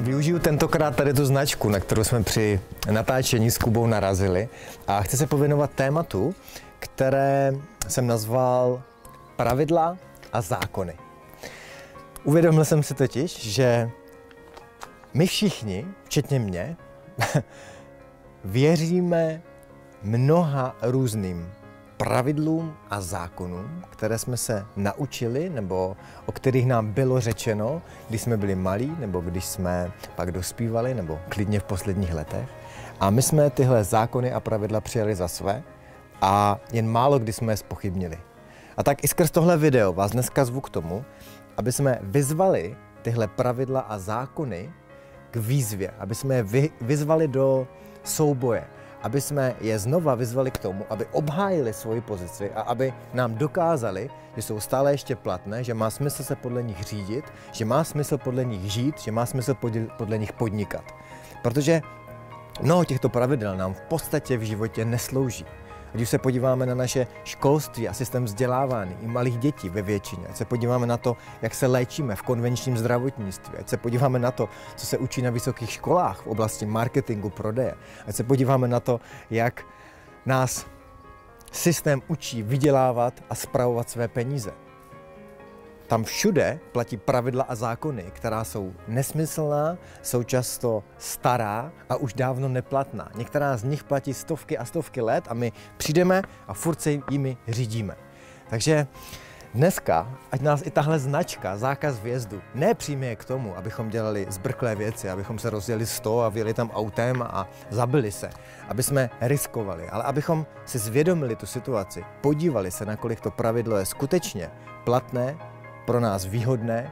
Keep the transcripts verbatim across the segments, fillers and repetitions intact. Využiju tentokrát tady tu značku, na kterou jsme při natáčení s Kubou narazili, a chci se pověnovat tématu, které jsem nazval pravidla a zákony. Uvědomil jsem si totiž, že my všichni, včetně mě, věříme mnoha různým pravidlům a zákonům, které jsme se naučili nebo o kterých nám bylo řečeno, když jsme byli malí nebo když jsme pak dospívali nebo klidně v posledních letech. A my jsme tyhle zákony a pravidla přijali za své a jen málo kdy jsme je zpochybnili. A tak i skrz tohle video vás dneska zvu k tomu, aby jsme vyzvali tyhle pravidla a zákony k výzvě, aby jsme je vy, vyzvali do souboje, aby jsme je znova vyzvali k tomu, aby obhájili svoji pozici a aby nám dokázali, že jsou stále ještě platné, že má smysl se podle nich řídit, že má smysl podle nich žít, že má smysl podle nich podnikat. Protože mnoho těchto pravidel nám v podstatě v životě neslouží. Když se podíváme na naše školství a systém vzdělávání i malých dětí ve většině, ať se podíváme na to, jak se léčíme v konvenčním zdravotnictví, ať se podíváme na to, co se učí na vysokých školách v oblasti marketingu, prodeje, ať se podíváme na to, jak nás systém učí vydělávat a spravovat své peníze. Tam všude platí pravidla a zákony, která jsou nesmyslná, jsou často stará a už dávno neplatná. Některá z nich platí stovky a stovky let a my přijdeme a furt se jimi řídíme. Takže dneska, ať nás i tahle značka, zákaz vjezdu, nepřijme je k tomu, abychom dělali zbrklé věci, abychom se rozjeli sto a vyjeli tam autem a zabili se, aby jsme riskovali, ale abychom si zvědomili tu situaci, podívali se, nakolik to pravidlo je skutečně platné, pro nás výhodné,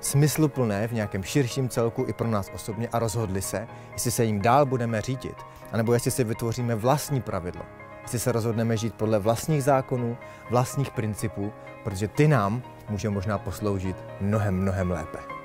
smysluplné v nějakém širším celku i pro nás osobně a rozhodli se, jestli se jim dál budeme řídit, anebo jestli si vytvoříme vlastní pravidlo, jestli se rozhodneme žít podle vlastních zákonů, vlastních principů, protože ty nám může možná posloužit mnohem, mnohem lépe.